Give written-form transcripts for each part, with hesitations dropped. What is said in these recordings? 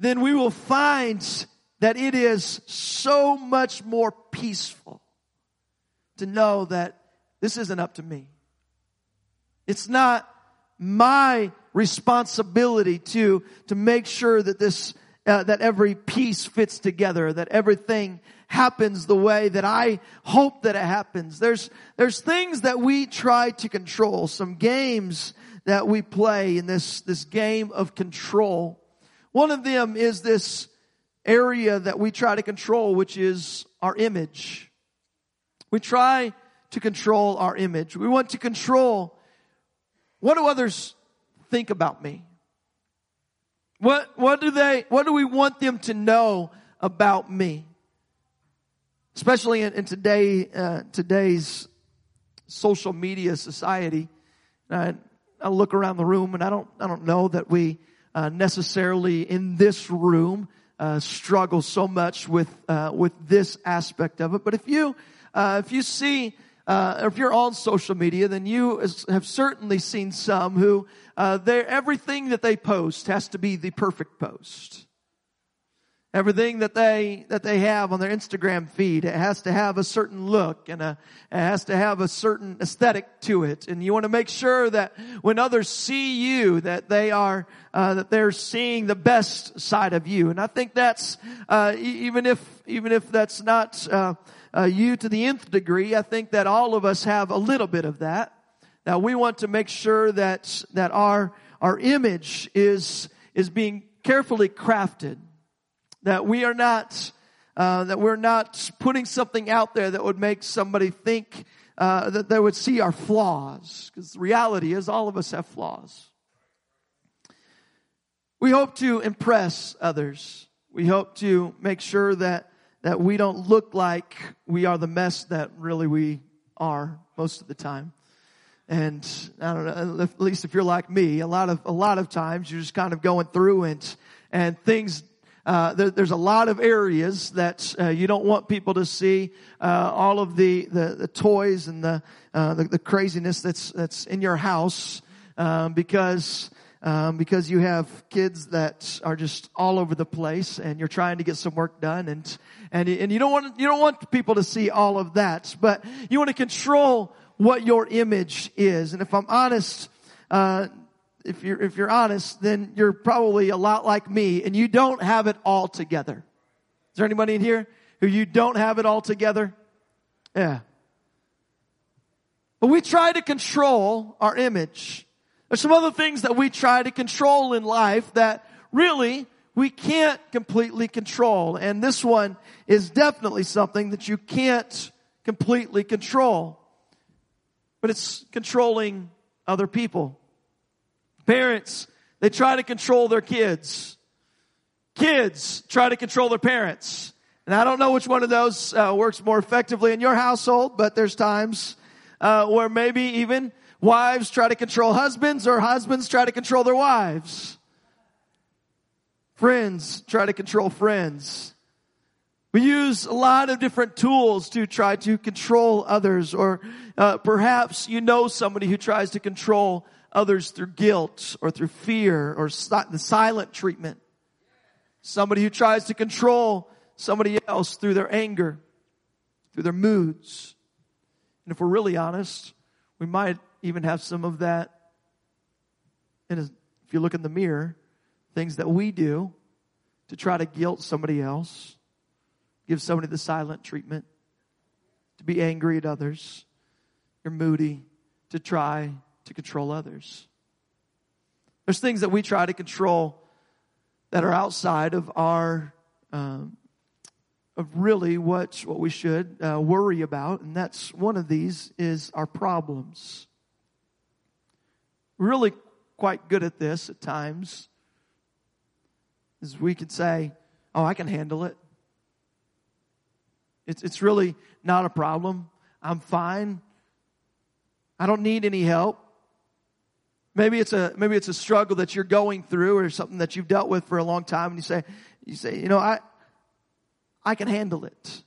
then we will find that it is so much more peaceful to know that this isn't up to me. It's not my responsibility to make sure that this that every piece fits together, that everything happens the way that I hope that it happens. There's things that we try to control, some games that we play in this game of control. One of them is this area that we try to control, which is our image. We try to control our image. We want to control, what do others think about me? What do we want them to know about me? Especially in today's social media society. I look around the room, and I don't know that we necessarily in this room struggle so much with this aspect of it. But if you see. If you're on social media, then you have certainly seen some who everything that they post has to be the perfect post. Everything that they have on their Instagram feed, it has to have a certain look, and it has to have a certain aesthetic to it. And you want to make sure that when others see you, that they're seeing the best side of you. And I think that's even if that's not you to the nth degree, I think that all of us have a little bit of that. Now we want to make sure that our image is being carefully crafted. That we are not, we're not putting something out there that would make somebody think, that they would see our flaws. Because the reality is all of us have flaws. We hope to impress others. We hope to make sure that we don't look like we are the mess that really we are most of the time. And I don't know, at least if you're like me, a lot of times you're just kind of going through and things. There's a lot of areas that you don't want people to see all of the toys and the craziness that's in your house because you have kids that are just all over the place, and you're trying to get some work done, and you don't want people to see all of that, but you want to control what your image is. And if I'm honest, if you're honest, then you're probably a lot like me, and you don't have it all together. Is there anybody in here who you don't have it all together? Yeah. But we try to control our image. There's some other things that we try to control in life that really we can't completely control. And this one is definitely something that you can't completely control. But it's controlling other people. Parents, they try to control their kids. Kids try to control their parents. And I don't know which one of those works more effectively in your household, but there's times where maybe even wives try to control husbands, or husbands try to control their wives. Friends try to control friends. We use a lot of different tools to try to control others, or perhaps you know somebody who tries to control others through guilt or through fear or the silent treatment. Somebody who tries to control somebody else through their anger, through their moods. And if we're really honest, we might even have some of that. And if you look in the mirror, things that we do to try to guilt somebody else, give somebody the silent treatment, to be angry at others. You're moody, to try to control others. There's things that we try to control that are outside of our, of really what we should worry about, and that's one of these is our problems. We're really quite good at this at times, is we could say, "Oh, I can handle it. It's really not a problem. I'm fine. I don't need any help." Maybe it's a struggle that you're going through, or something that you've dealt with for a long time, and you say, you know, I can handle it.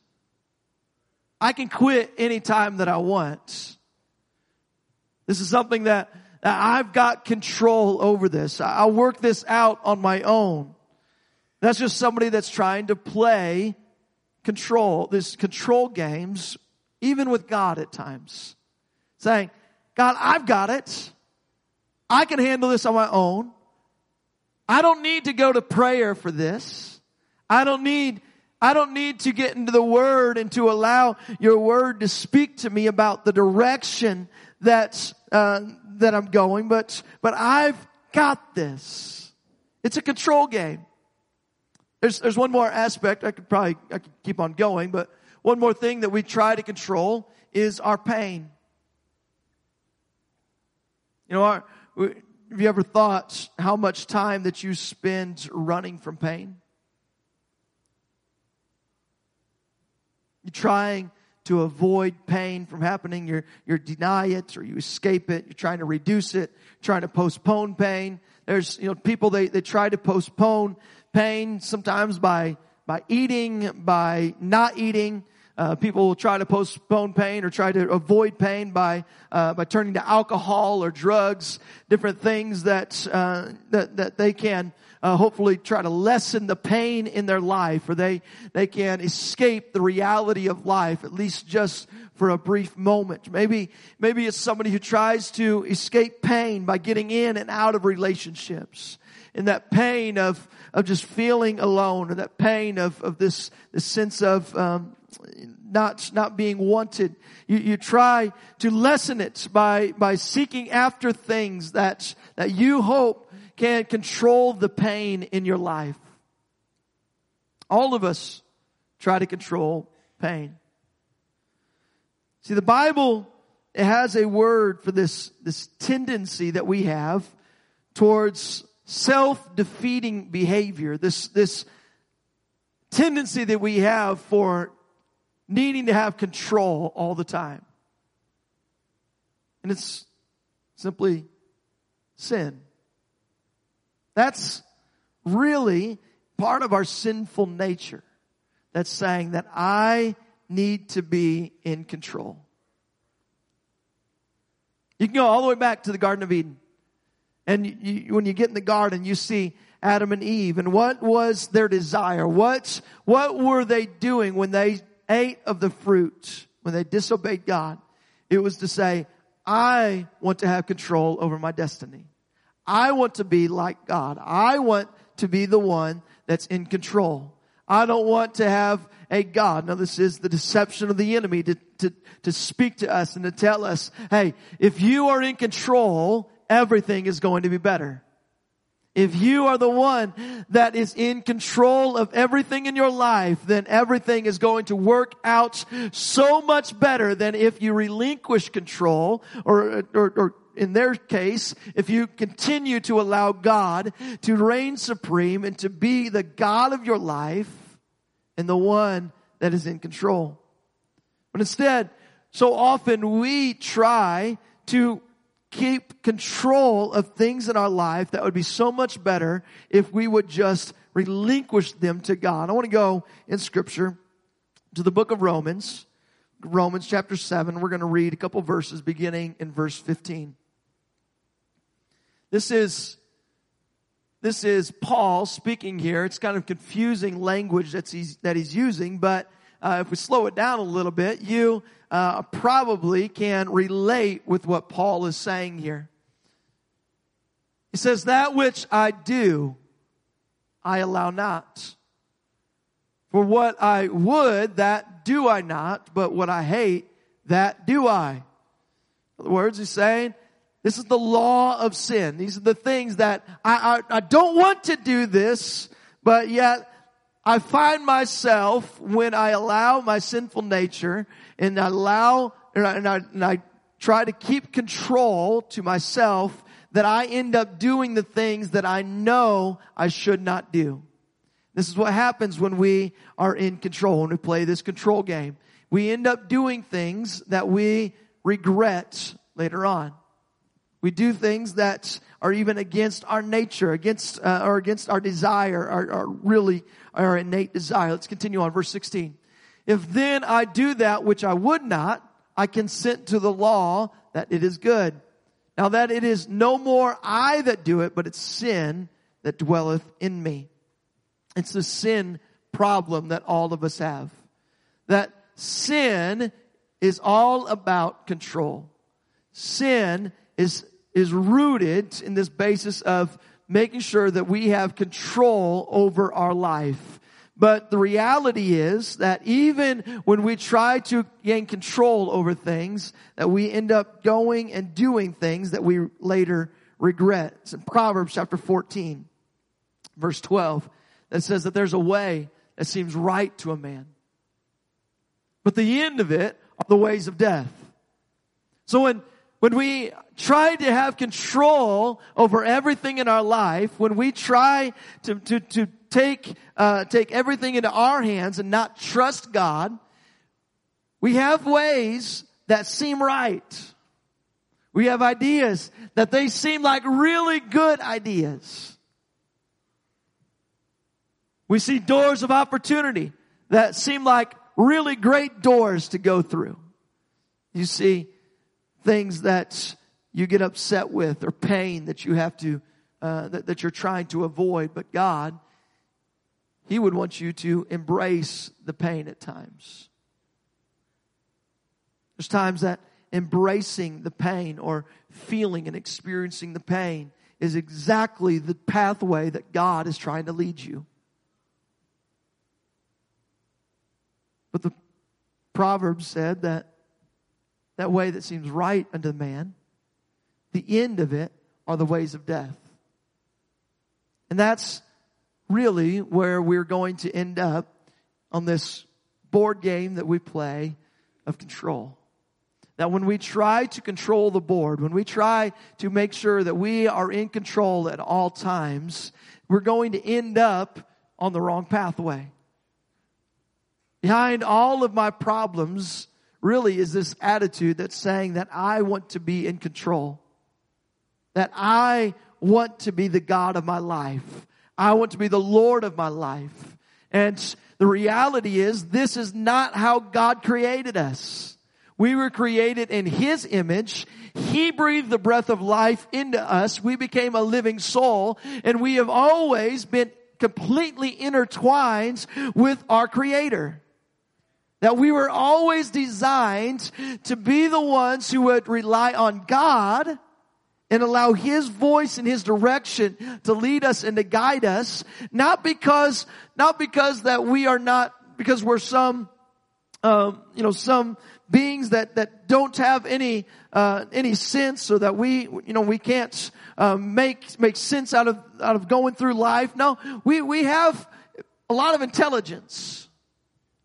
I can quit any time that I want. This is something that I've got control over this. I'll work this out on my own. That's just somebody that's trying to play control games, even with God at times. Saying, God, I've got it. I can handle this on my own. I don't need to go to prayer for this. I don't need to get into the Word and to allow your Word to speak to me about the direction that I'm going, but I've got this. It's a control game. There's one more aspect. I could keep on going, but one more thing that we try to control is our pain. You know, have you ever thought how much time that you spend running from pain? You're trying to avoid pain from happening. You deny it or you escape it. You're trying to reduce it, trying to postpone pain. There's, people, they try to postpone pain sometimes by eating, by not eating. People will try to postpone pain or try to avoid pain by turning to alcohol or drugs, different things that they can hopefully try to lessen the pain in their life, or they can escape the reality of life, at least just for a brief moment. Maybe it's somebody who tries to escape pain by getting in and out of relationships. And that pain of just feeling alone, or that pain of this sense of not being wanted. You try to lessen it by seeking after things that you hope can control the pain in your life. All of us try to control pain. See, the Bible, it has a word for this tendency that we have towards self-defeating behavior, this tendency that we have for needing to have control all the time. And it's simply sin. That's really part of our sinful nature. That's saying that I need to be in control. You can go all the way back to the Garden of Eden. And when you get in the garden, you see Adam and Eve. And what was their desire? What were they doing when they ate of the fruit, when they disobeyed God? It was to say, I want to have control over my destiny. I want to be like God. I want to be the one that's in control. I don't want to have a God. Now, this is the deception of the enemy to speak to us and to tell us, hey, if you are in control, everything is going to be better. If you are the one that is in control of everything in your life, then everything is going to work out so much better than if you relinquish control, or in their case, if you continue to allow God to reign supreme and to be the God of your life and the one that is in control. But instead, so often we try to keep control of things in our life that would be so much better if we would just relinquish them to God. I want to go in Scripture to the book of Romans, Romans chapter 7. We're going to read a couple verses beginning in verse 15. This is Paul speaking here. It's kind of confusing language that he's using, but if we slow it down a little bit, you probably can relate with what Paul is saying here. He says, that which I do, I allow not. For what I would, that do I not, but what I hate, that do I. In other words, he's saying, this is the law of sin. These are the things that I don't want to do this, but yet I find myself, when I allow my sinful nature and I try to keep control to myself, that I end up doing the things that I know I should not do. This is what happens when we are in control, when we play this control game. We end up doing things that we regret later on. We do things that are even against our nature, against our desire, our innate desire. Let's continue on, verse 16. If then I do that which I would not, I consent to the law that it is good. Now that it is no more I that do it, but it's sin that dwelleth in me. It's the sin problem that all of us have. That sin is all about control. Sin is rooted in this basis of making sure that we have control over our life. But the reality is that even when we try to gain control over things, that we end up going and doing things that we later regret. It's in Proverbs chapter 14, verse 12, that says that there's a way that seems right to a man, but the end of it are the ways of death. So when we try to have control over everything in our life, when we try to take everything into our hands and not trust God, we have ways that seem right. We have ideas that they seem like really good ideas. We see doors of opportunity that seem like really great doors to go through. You see things that you get upset with, or pain that you have to that you're trying to avoid, but God, He would want you to embrace the pain at times. There's times that embracing the pain or feeling and experiencing the pain is exactly the pathway that God is trying to lead you. But the Proverbs said that way that seems right unto man, the end of it are the ways of death. And that's really where we're going to end up on this board game that we play of control. That when we try to control the board, when we try to make sure that we are in control at all times, we're going to end up on the wrong pathway. Behind all of my problems really is this attitude that's saying that I want to be in control, that I want to be the God of my life. I want to be the Lord of my life. And the reality is, this is not how God created us. We were created in His image. He breathed the breath of life into us. We became a living soul. And we have always been completely intertwined with our Creator. That we were always designed to be the ones who would rely on God and allow His voice and His direction to lead us and to guide us. Not because that we are not, because we're some, some beings that don't have any sense, so that we can't, make sense out of going through life. No, we have a lot of intelligence.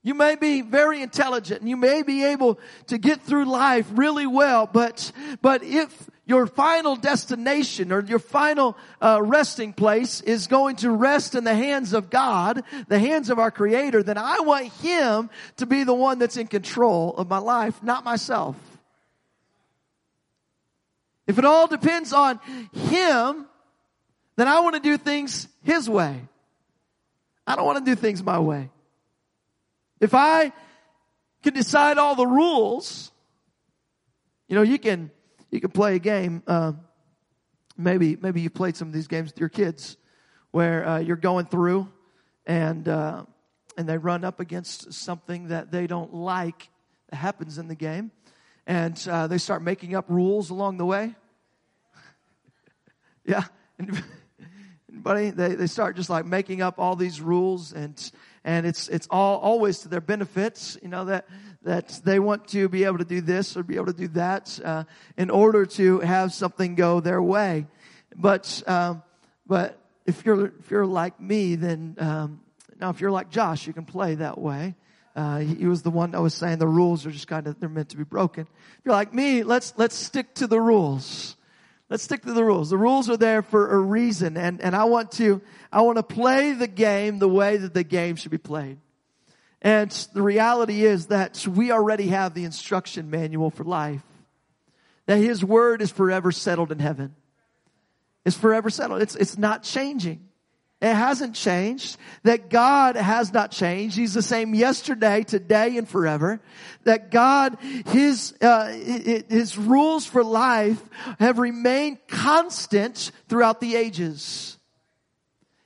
You may be very intelligent and you may be able to get through life really well, but if your final destination or your final resting place is going to rest in the hands of God, the hands of our Creator, then I want Him to be the one that's in control of my life, not myself. If it all depends on Him, then I want to do things His way. I don't want to do things my way. If I can decide all the rules, you can play a game. Maybe you played some of these games with your kids, where you're going through, and they run up against something that they don't like that happens in the game, and they start making up rules along the way. Yeah, anybody? They start just like making up all these rules, and it's all always to their benefits. That they want to be able to do this or be able to do that in order to have something go their way. But if you're like me, then now if you're like Josh, you can play that way. He was the one that was saying the rules are just they're meant to be broken. If you're like me, let's stick to the rules. Let's stick to the rules. The rules are there for a reason, and I want to play the game the way that the game should be played. And the reality is that we already have the instruction manual for life. That His word is forever settled in heaven. It's forever settled. It's not changing. It hasn't changed. That God has not changed. He's the same yesterday, today, and forever. That God, His rules for life have remained constant throughout the ages.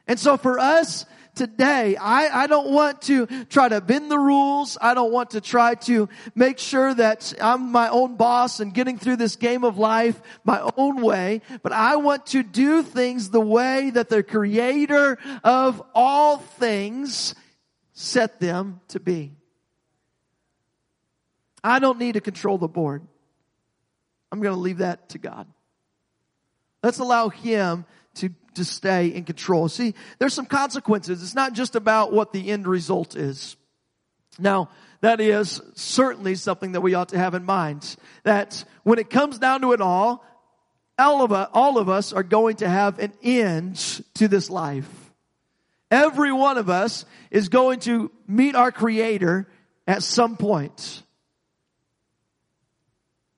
And so for us today. I don't want to try to bend the rules. I don't want to try to make sure that I'm my own boss and getting through this game of life my own way. But I want to do things the way that the Creator of all things set them to be. I don't need to control the board. I'm going to leave that to God. Let's allow Him to stay in control. See, there's some consequences. It's not just about what the end result is. Now, that is certainly something that we ought to have in mind. That when it comes down to it all of us are going to have an end to this life. Every one of us is going to meet our Creator at some point.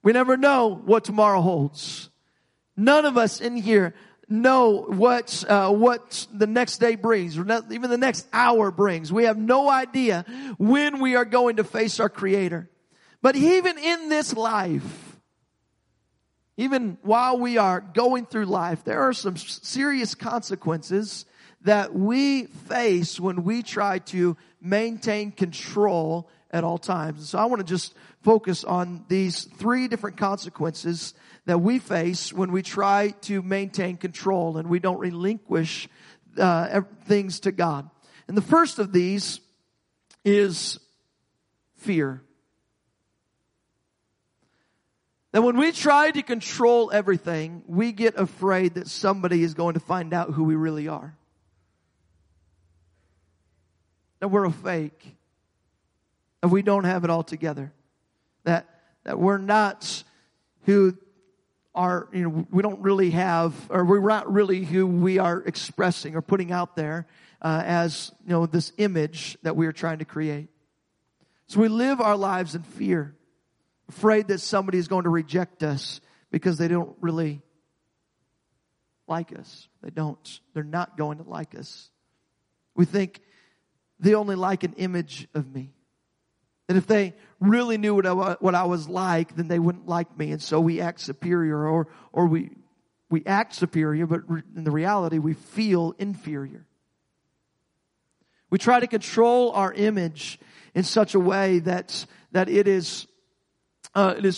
We never know what tomorrow holds. None of us in here know what the next day brings, or not, even the next hour brings. We have no idea when we are going to face our Creator. But even in this life, even while we are going through life, there are some serious consequences that we face when we try to maintain control at all times. So I want to just focus on these three different consequences that we face when we try to maintain control and we don't relinquish things to God. And the first of these is fear. That when we try to control everything, we get afraid that somebody is going to find out who we really are. That we're a fake. That we don't have it all together, that we're not who are, we don't really have, or we're not really who we are expressing or putting out there as this image that we are trying to create. So we live our lives in fear, afraid that somebody is going to reject us because they don't really like us. They're not going to like us. We think they only like an image of me. That if they really knew what I was like, then they wouldn't like me. And so we act superior, or we act superior, but in the reality, we feel inferior. We try to control our image in such a way that it is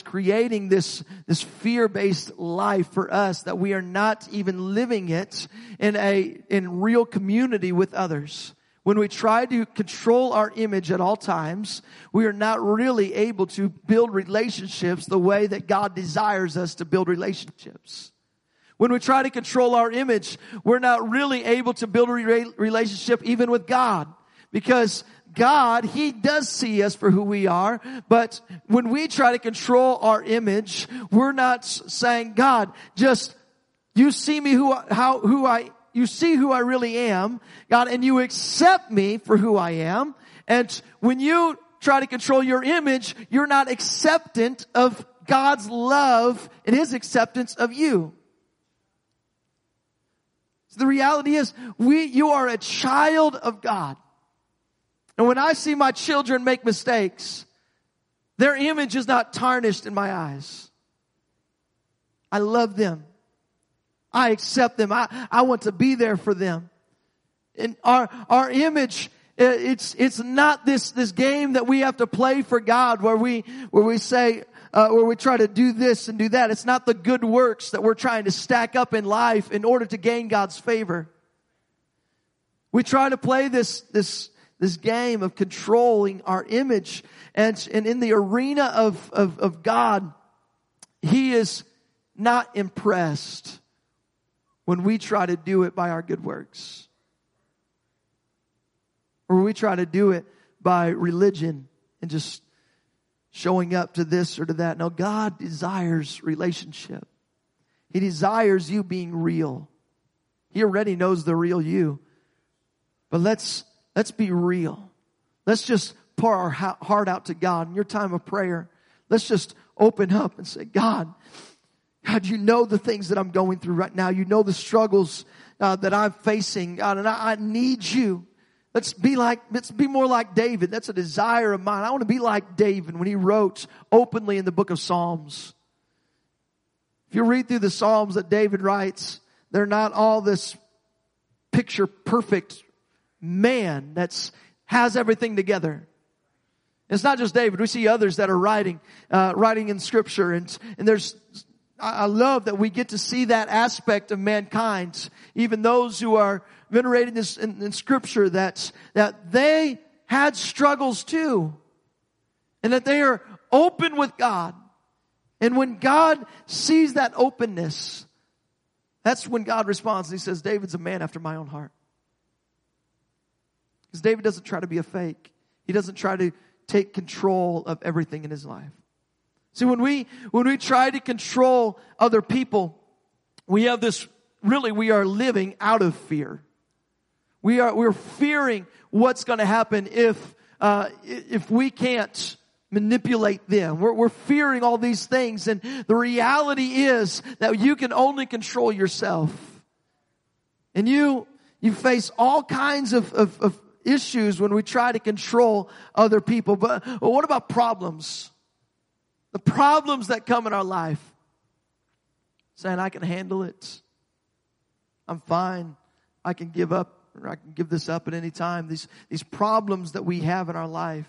creating this fear-based life for us, that we are not even living it in real community with others. When we try to control our image at all times, we are not really able to build relationships the way that God desires us to build relationships. When we try to control our image, we're not really able to build a relationship even with God. Because God, He does see us for who we are. But when we try to control our image, we're not saying, God, just, you see me you see who I really am, God, and you accept me for who I am. And when you try to control your image, you're not acceptant of God's love and His acceptance of you. So the reality is, you are a child of God. And when I see my children make mistakes, their image is not tarnished in my eyes. I love them. I accept them. I want to be there for them. And our image, it's not this game that we have to play for God where we say, where we try to do this and do that. It's not the good works that we're trying to stack up in life in order to gain God's favor. We try to play this game of controlling our image. And in the arena of God, He is not impressed when we try to do it by our good works, or we try to do it by religion and just showing up to this or to that. No, God desires relationship. He desires you being real. He already knows the real you. But let's be real. Let's just pour our heart out to God in your time of prayer. Let's just open up and say, God, you know the things that I'm going through right now. You know the struggles that I'm facing. God, and I need you. Let's be more like David. That's a desire of mine. I want to be like David when he wrote openly in the book of Psalms. If you read through the Psalms that David writes, they're not all this picture perfect man that has everything together. It's not just David. We see others that are writing in Scripture. And there's, I love that we get to see that aspect of mankind. Even those who are venerated in Scripture, that they had struggles too. And that they are open with God. And when God sees that openness, that's when God responds. And he says, David's a man after my own heart. Because David doesn't try to be a fake. He doesn't try to take control of everything in his life. See, when we try to control other people, we have this, really, we are living out of fear. We're fearing what's going to happen if we can't manipulate them. We're fearing all these things, and the reality is that you can only control yourself. And you face all kinds of issues when we try to control other people. But well, what about problems? The problems that come in our life. Saying, I can handle it. I'm fine. I can give up, or I can give this up at any time. These problems that we have in our life.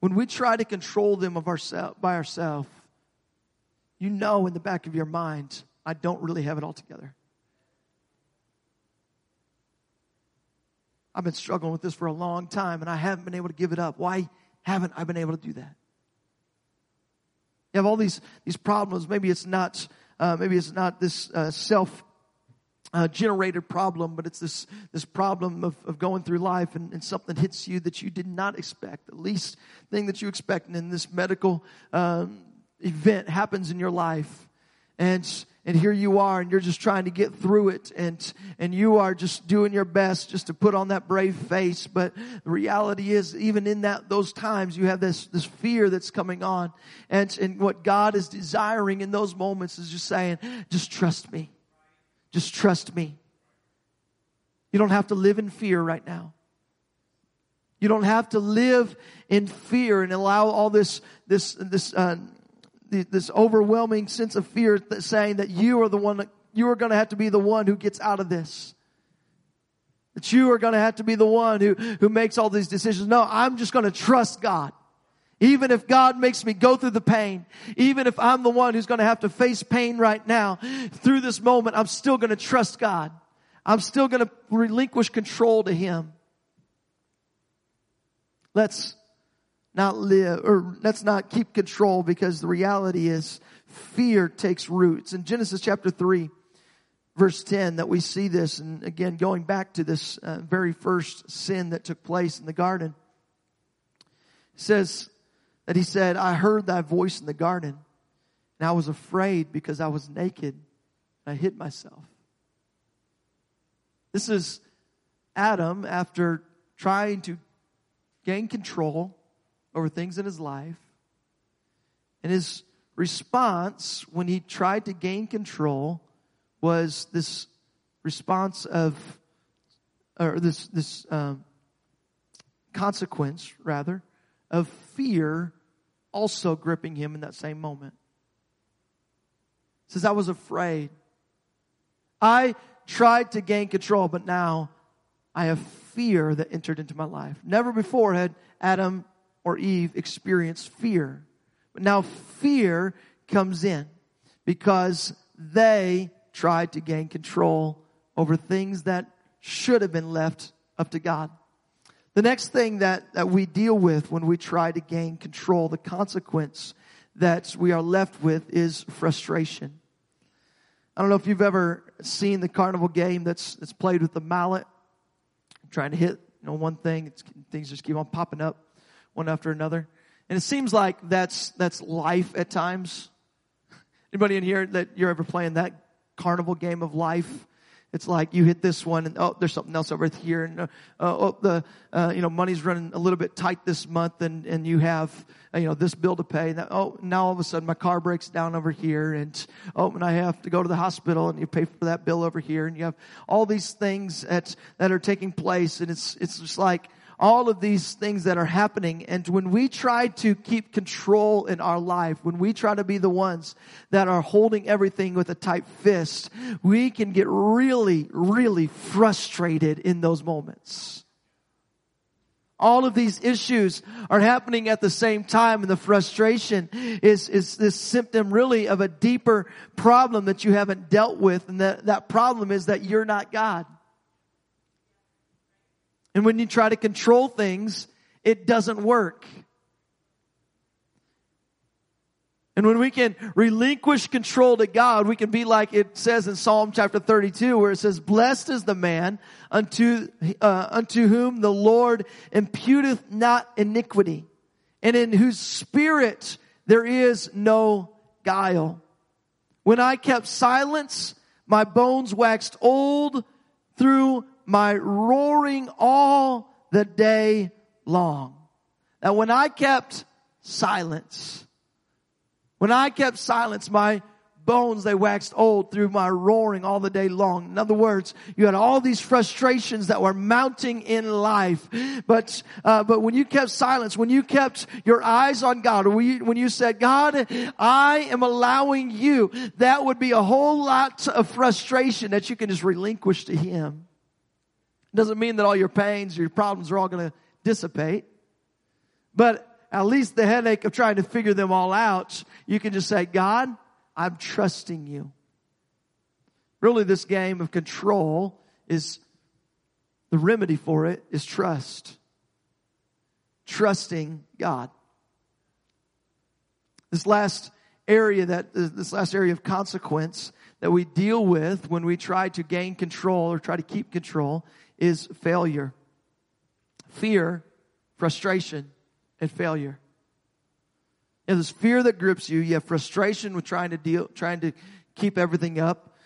When we try to control them by ourselves, you know in the back of your mind, I don't really have it all together. I've been struggling with this for a long time, and I haven't been able to give it up. Why haven't I been able to do that? You have all these problems. Maybe it's not this self-generated problem, but it's this problem of going through life, and something hits you that you did not expect. The least thing that you expect, and then this medical event happens in your life, and here you are, and you're just trying to get through it, and you are just doing your best just to put on that brave face. But the reality is, even in those times, you have this fear that's coming on. And what God is desiring in those moments is just saying, just trust me. Just trust me. You don't have to live in fear right now. You don't have to live in fear and allow all this overwhelming sense of fear saying that you are going to have to be the one who gets out of this. That you are going to have to be the one who makes all these decisions. No, I'm just going to trust God. Even if God makes me go through the pain, even if I'm the one who's going to have to face pain right now, through this moment, I'm still going to trust God. I'm still going to relinquish control to Him. Let's not keep control, because the reality is fear takes roots. In Genesis chapter 3, verse 10, that we see this, and again, going back to this very first sin that took place in the garden, it says that he said, I heard thy voice in the garden, and I was afraid because I was naked, and I hid myself. This is Adam, after trying to gain control over things in his life. And his response when he tried to gain control was this response consequence of fear also gripping him in that same moment. It says, I was afraid. I tried to gain control, but now I have fear that entered into my life. Never before had Adam or Eve experienced fear. But now fear comes in because they tried to gain control over things that should have been left up to God. The next thing that we deal with when we try to gain control, the consequence that we are left with, is frustration. I don't know if you've ever seen the carnival game that's played with the mallet. I'm trying to hit one thing. Things just keep on popping up, one after another. And it seems like that's life at times. Anybody in here that you're ever playing that carnival game of life? It's like you hit this one, and there's something else over here, and money's running a little bit tight this month, and you have this bill to pay. And now all of a sudden my car breaks down over here, and I have to go to the hospital, and you pay for that bill over here, and you have all these things that are taking place, and it's just like, all of these things that are happening. And when we try to keep control in our life, when we try to be the ones that are holding everything with a tight fist, we can get really, really frustrated in those moments. All of these issues are happening at the same time, and the frustration is this symptom really of a deeper problem that you haven't dealt with, and that problem is that you're not God. And when you try to control things, it doesn't work. And when we can relinquish control to God, we can be like it says in Psalm chapter 32, where it says, "Blessed is the man unto whom the Lord imputeth not iniquity, and in whose spirit there is no guile. When I kept silence, my bones waxed old through my roaring all the day long." Now, when I kept silence. When I kept silence, my bones, they waxed old through my roaring all the day long. In other words, you had all these frustrations that were mounting in life. But when you kept silence, when you kept your eyes on God, or when you said, "God, I am allowing you," that would be a whole lot of frustration that you can just relinquish to Him. It doesn't mean that all your pains, your problems are all going to dissipate. But at least the headache of trying to figure them all out, you can just say, "God, I'm trusting you." Really, this game of control, is the remedy for it is trust. Trusting God. This last area of consequence that we deal with when we try to gain control or try to keep control is failure. Fear, frustration, and failure. You have this fear that grips you. You have frustration with trying to keep everything up,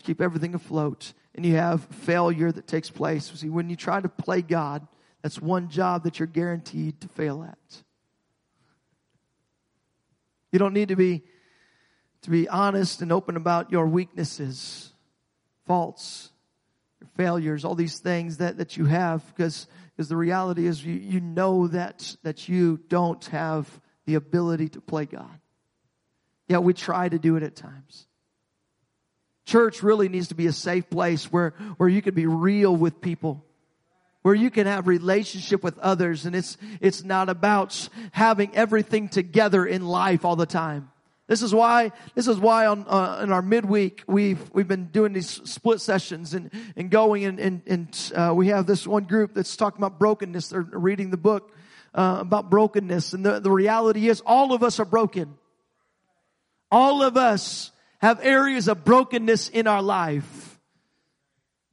keep everything afloat. And you have failure that takes place. See, when you try to play God, that's one job that you're guaranteed to fail at. You don't need to be honest and open about your weaknesses, faults, your failures, all these things that you have, because the reality is you know that you don't have the ability to play God. Yet we try to do it at times. Church really needs to be a safe place where you can be real with people, where you can have relationship with others, and it's not about having everything together in life all the time. This is why in our midweek we've been doing these split sessions and going and we have this one group that's talking about brokenness. They're reading the book about brokenness, and the reality is all of us are broken. All of us have areas of brokenness in our life.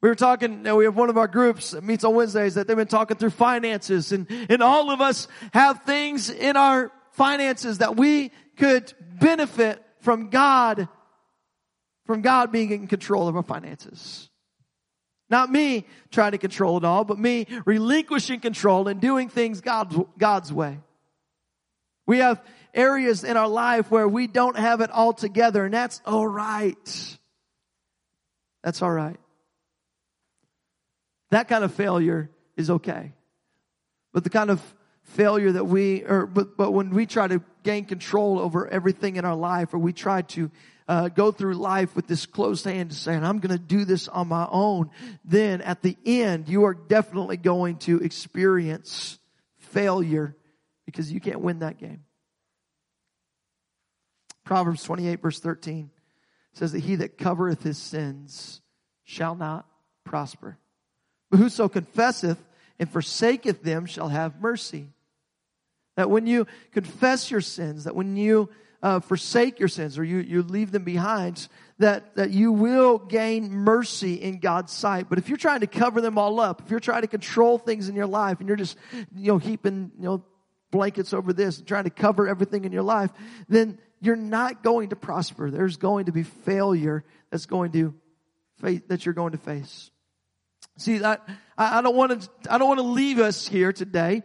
We have one of our groups that meets on Wednesdays that they've been talking through finances, and all of us have things in our finances that we could benefit from God being in control of our finances. Not me trying to control it all, but me relinquishing control and doing things God's way. We have areas in our life where we don't have it all together, and that's all right. That's all right. That kind of failure is okay. But the kind of failure that but when we try to gain control over everything in our life, or we try to go through life with this closed hand saying, "I'm going to do this on my own," then at the end, you are definitely going to experience failure, because you can't win that game. Proverbs 28 verse 13 says that he that covereth his sins shall not prosper, but whoso confesseth and forsaketh them shall have mercy. That when you confess your sins, that when you forsake your sins, or you leave them behind, that you will gain mercy in God's sight. But if you're trying to cover them all up, if you're trying to control things in your life, and you're just heaping blankets over this, and trying to cover everything in your life, then you're not going to prosper. There's going to be failure that you're going to face. See, I don't want to leave us here today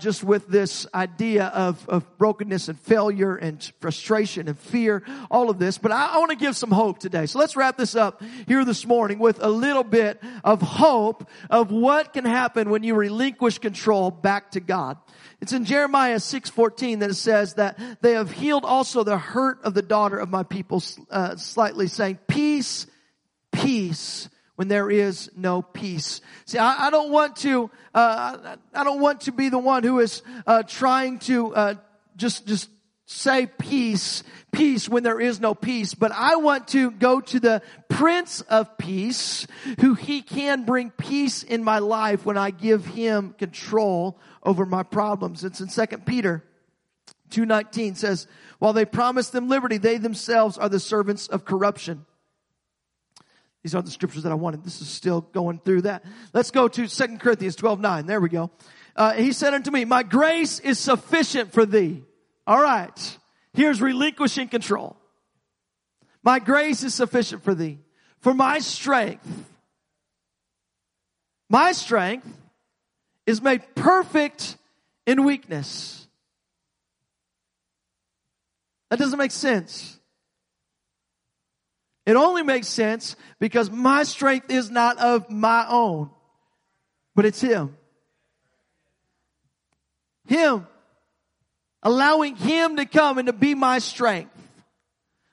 just with this idea of brokenness and failure and frustration and fear, all of this. But I want to give some hope today. So let's wrap this up here this morning with a little bit of hope of what can happen when you relinquish control back to God. It's in Jeremiah 6:14 that it says that they have healed also the hurt of the daughter of my people, slightly saying, peace, peace, when there is no peace. See, I don't want to be the one who is trying to just say peace, peace when there is no peace. But I want to go to the Prince of Peace, who he can bring peace in my life when I give him control over my problems. It's in 2 Peter 2:19 says, while they promise them liberty, they themselves are the servants of corruption. These aren't the scriptures that I wanted. This is still going through that. Let's go to 2 Corinthians 12:9. There we go. He said unto me, my grace is sufficient for thee. All right. Here's relinquishing control. My grace is sufficient for thee. For my strength is made perfect in weakness. That doesn't make sense. It only makes sense because my strength is not of my own, but it's Him. Him. Allowing Him to come and to be my strength.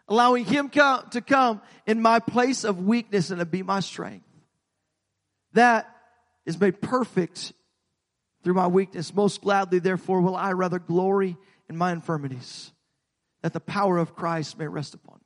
Allowing Him to come in my place of weakness and to be my strength. That is made perfect through my weakness. Most gladly, therefore, will I rather glory in my infirmities, that the power of Christ may rest upon me.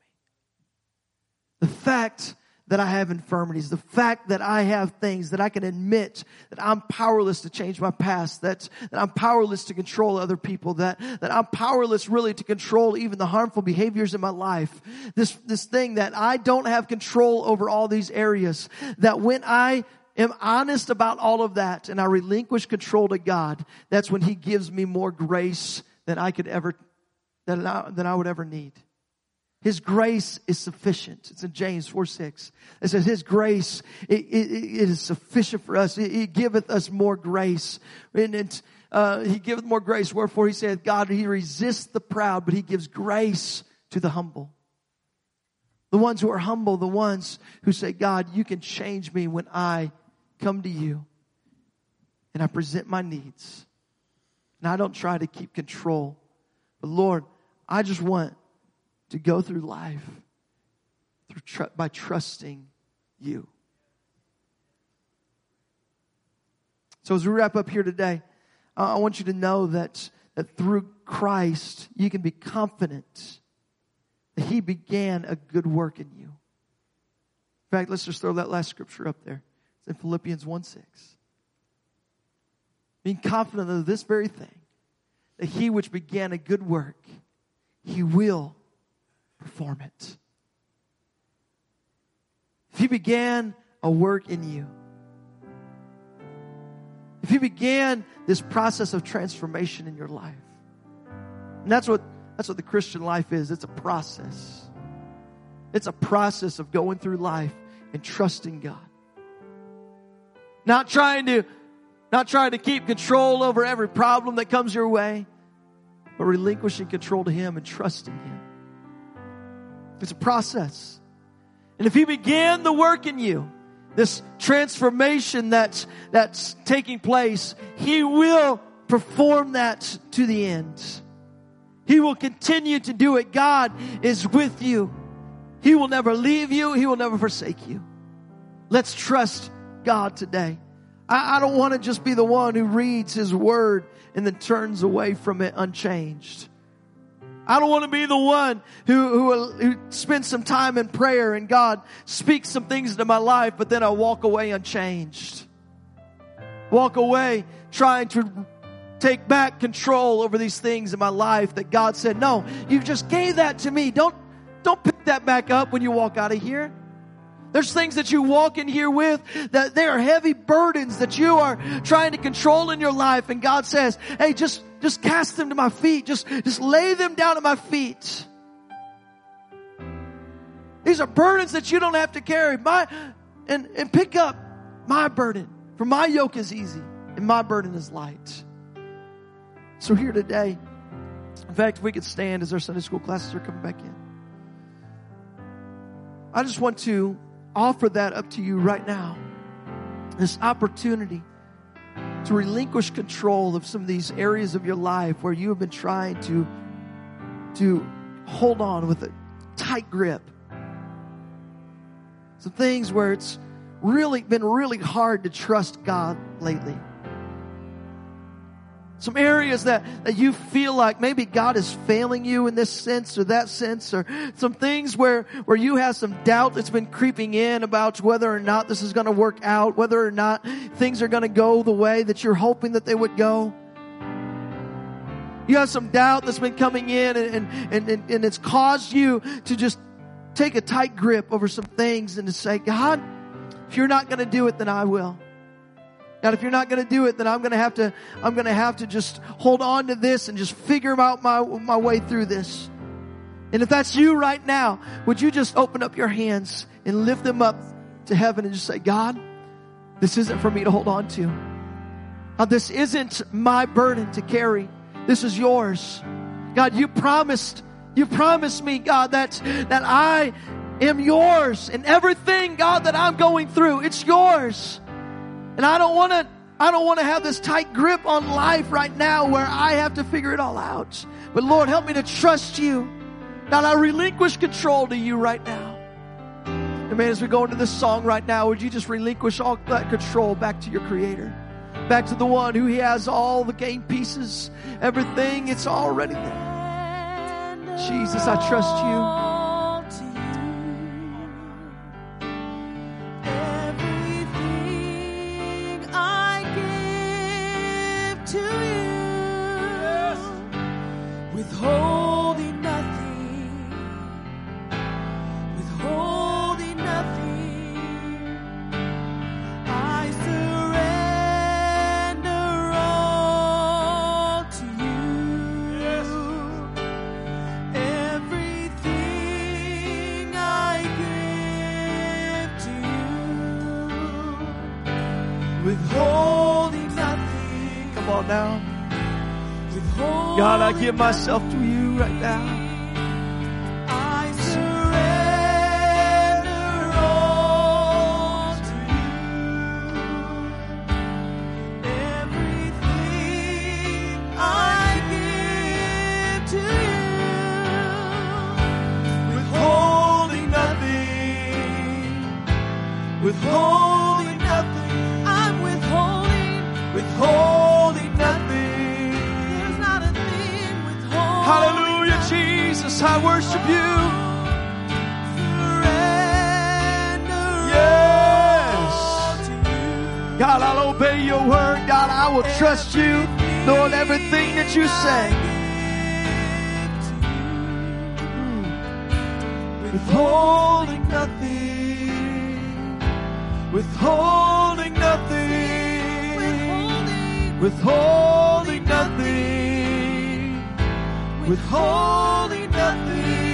The fact that I have infirmities, the fact that I have things that I can admit that I'm powerless to change my past, that I'm powerless to control other people, that I'm powerless really to control even the harmful behaviors in my life. This thing that I don't have control over all these areas, that when I am honest about all of that and I relinquish control to God, that's when He gives me more grace than I could ever, than I would ever need. His grace is sufficient. It's in James 4:6. It says His grace, it is sufficient for us. He giveth us more grace. And He giveth more grace. Wherefore He saith, God, He resists the proud, but He gives grace to the humble. The ones who are humble, the ones who say, God, you can change me when I come to you and I present my needs. And I don't try to keep control. But Lord, I just want to go through life by trusting you. So as we wrap up here today, I want you to know that through Christ, you can be confident that He began a good work in you. In fact, let's just throw that last scripture up there. It's in Philippians 1:6. Being confident of this very thing, that He which began a good work, He will perform it. If He began a work in you, if He began this process of transformation in your life, and that's what the Christian life is. It's a process. It's a process of going through life and trusting God. Not trying to keep control over every problem that comes your way, but relinquishing control to Him and trusting Him. It's a process. And if He began the work in you, this transformation that's taking place, He will perform that to the end. He will continue to do it. God is with you. He will never leave you. He will never forsake you. Let's trust God today. I don't want to just be the one who reads His word and then turns away from it unchanged. I don't want to be the one who spends some time in prayer and God speaks some things into my life, but then I walk away unchanged. Walk away trying to take back control over these things in my life that God said, no, you just gave that to me. Don't pick that back up when you walk out of here. There's things that you walk in here with that they are heavy burdens that you are trying to control in your life. And God says, hey, just cast them to my feet. Just lay them down at my feet. These are burdens that you don't have to carry. And pick up my burden. For my yoke is easy and my burden is light. So here today, in fact, if we could stand as our Sunday school classes are coming back in. I just want to offer that up to you right now. This opportunity to relinquish control of some of these areas of your life where you have been trying to hold on with a tight grip. Some things where it's really been really hard to trust God lately. Some areas that you feel like maybe God is failing you in this sense or that sense, or some things where you have some doubt that's been creeping in about whether or not this is going to work out, whether or not things are going to go the way that you're hoping that they would go. You have some doubt that's been coming in and it's caused you to just take a tight grip over some things and to say, God, if you're not going to do it, then I will. God, if you're not going to do it, then I'm going to have to just hold on to this and just figure out my way through this. And if that's you right now, would you just open up your hands and lift them up to heaven and just say, God, this isn't for me to hold on to. Now, this isn't my burden to carry. This is yours. God, you promised me, God, that I am yours, and everything, God, that I'm going through, it's yours. And I don't want to have this tight grip on life right now where I have to figure it all out. But Lord, help me to trust you. God, I relinquish control to you right now. And man, as we go into this song right now, would you just relinquish all that control back to your Creator, back to the one who He has all the game pieces, everything, it's already there. Jesus, I trust you. God, I give myself to you right now. I surrender all to you. Everything I give to you. Withholding nothing. Withholding nothing. I'm withholding. Withholding nothing. Hallelujah, Jesus, I worship you. Yes. God, I'll obey your word. God, I will trust you. Lord, everything that you say. Withholding nothing. Withholding nothing. Withholding nothing. Withholding nothing.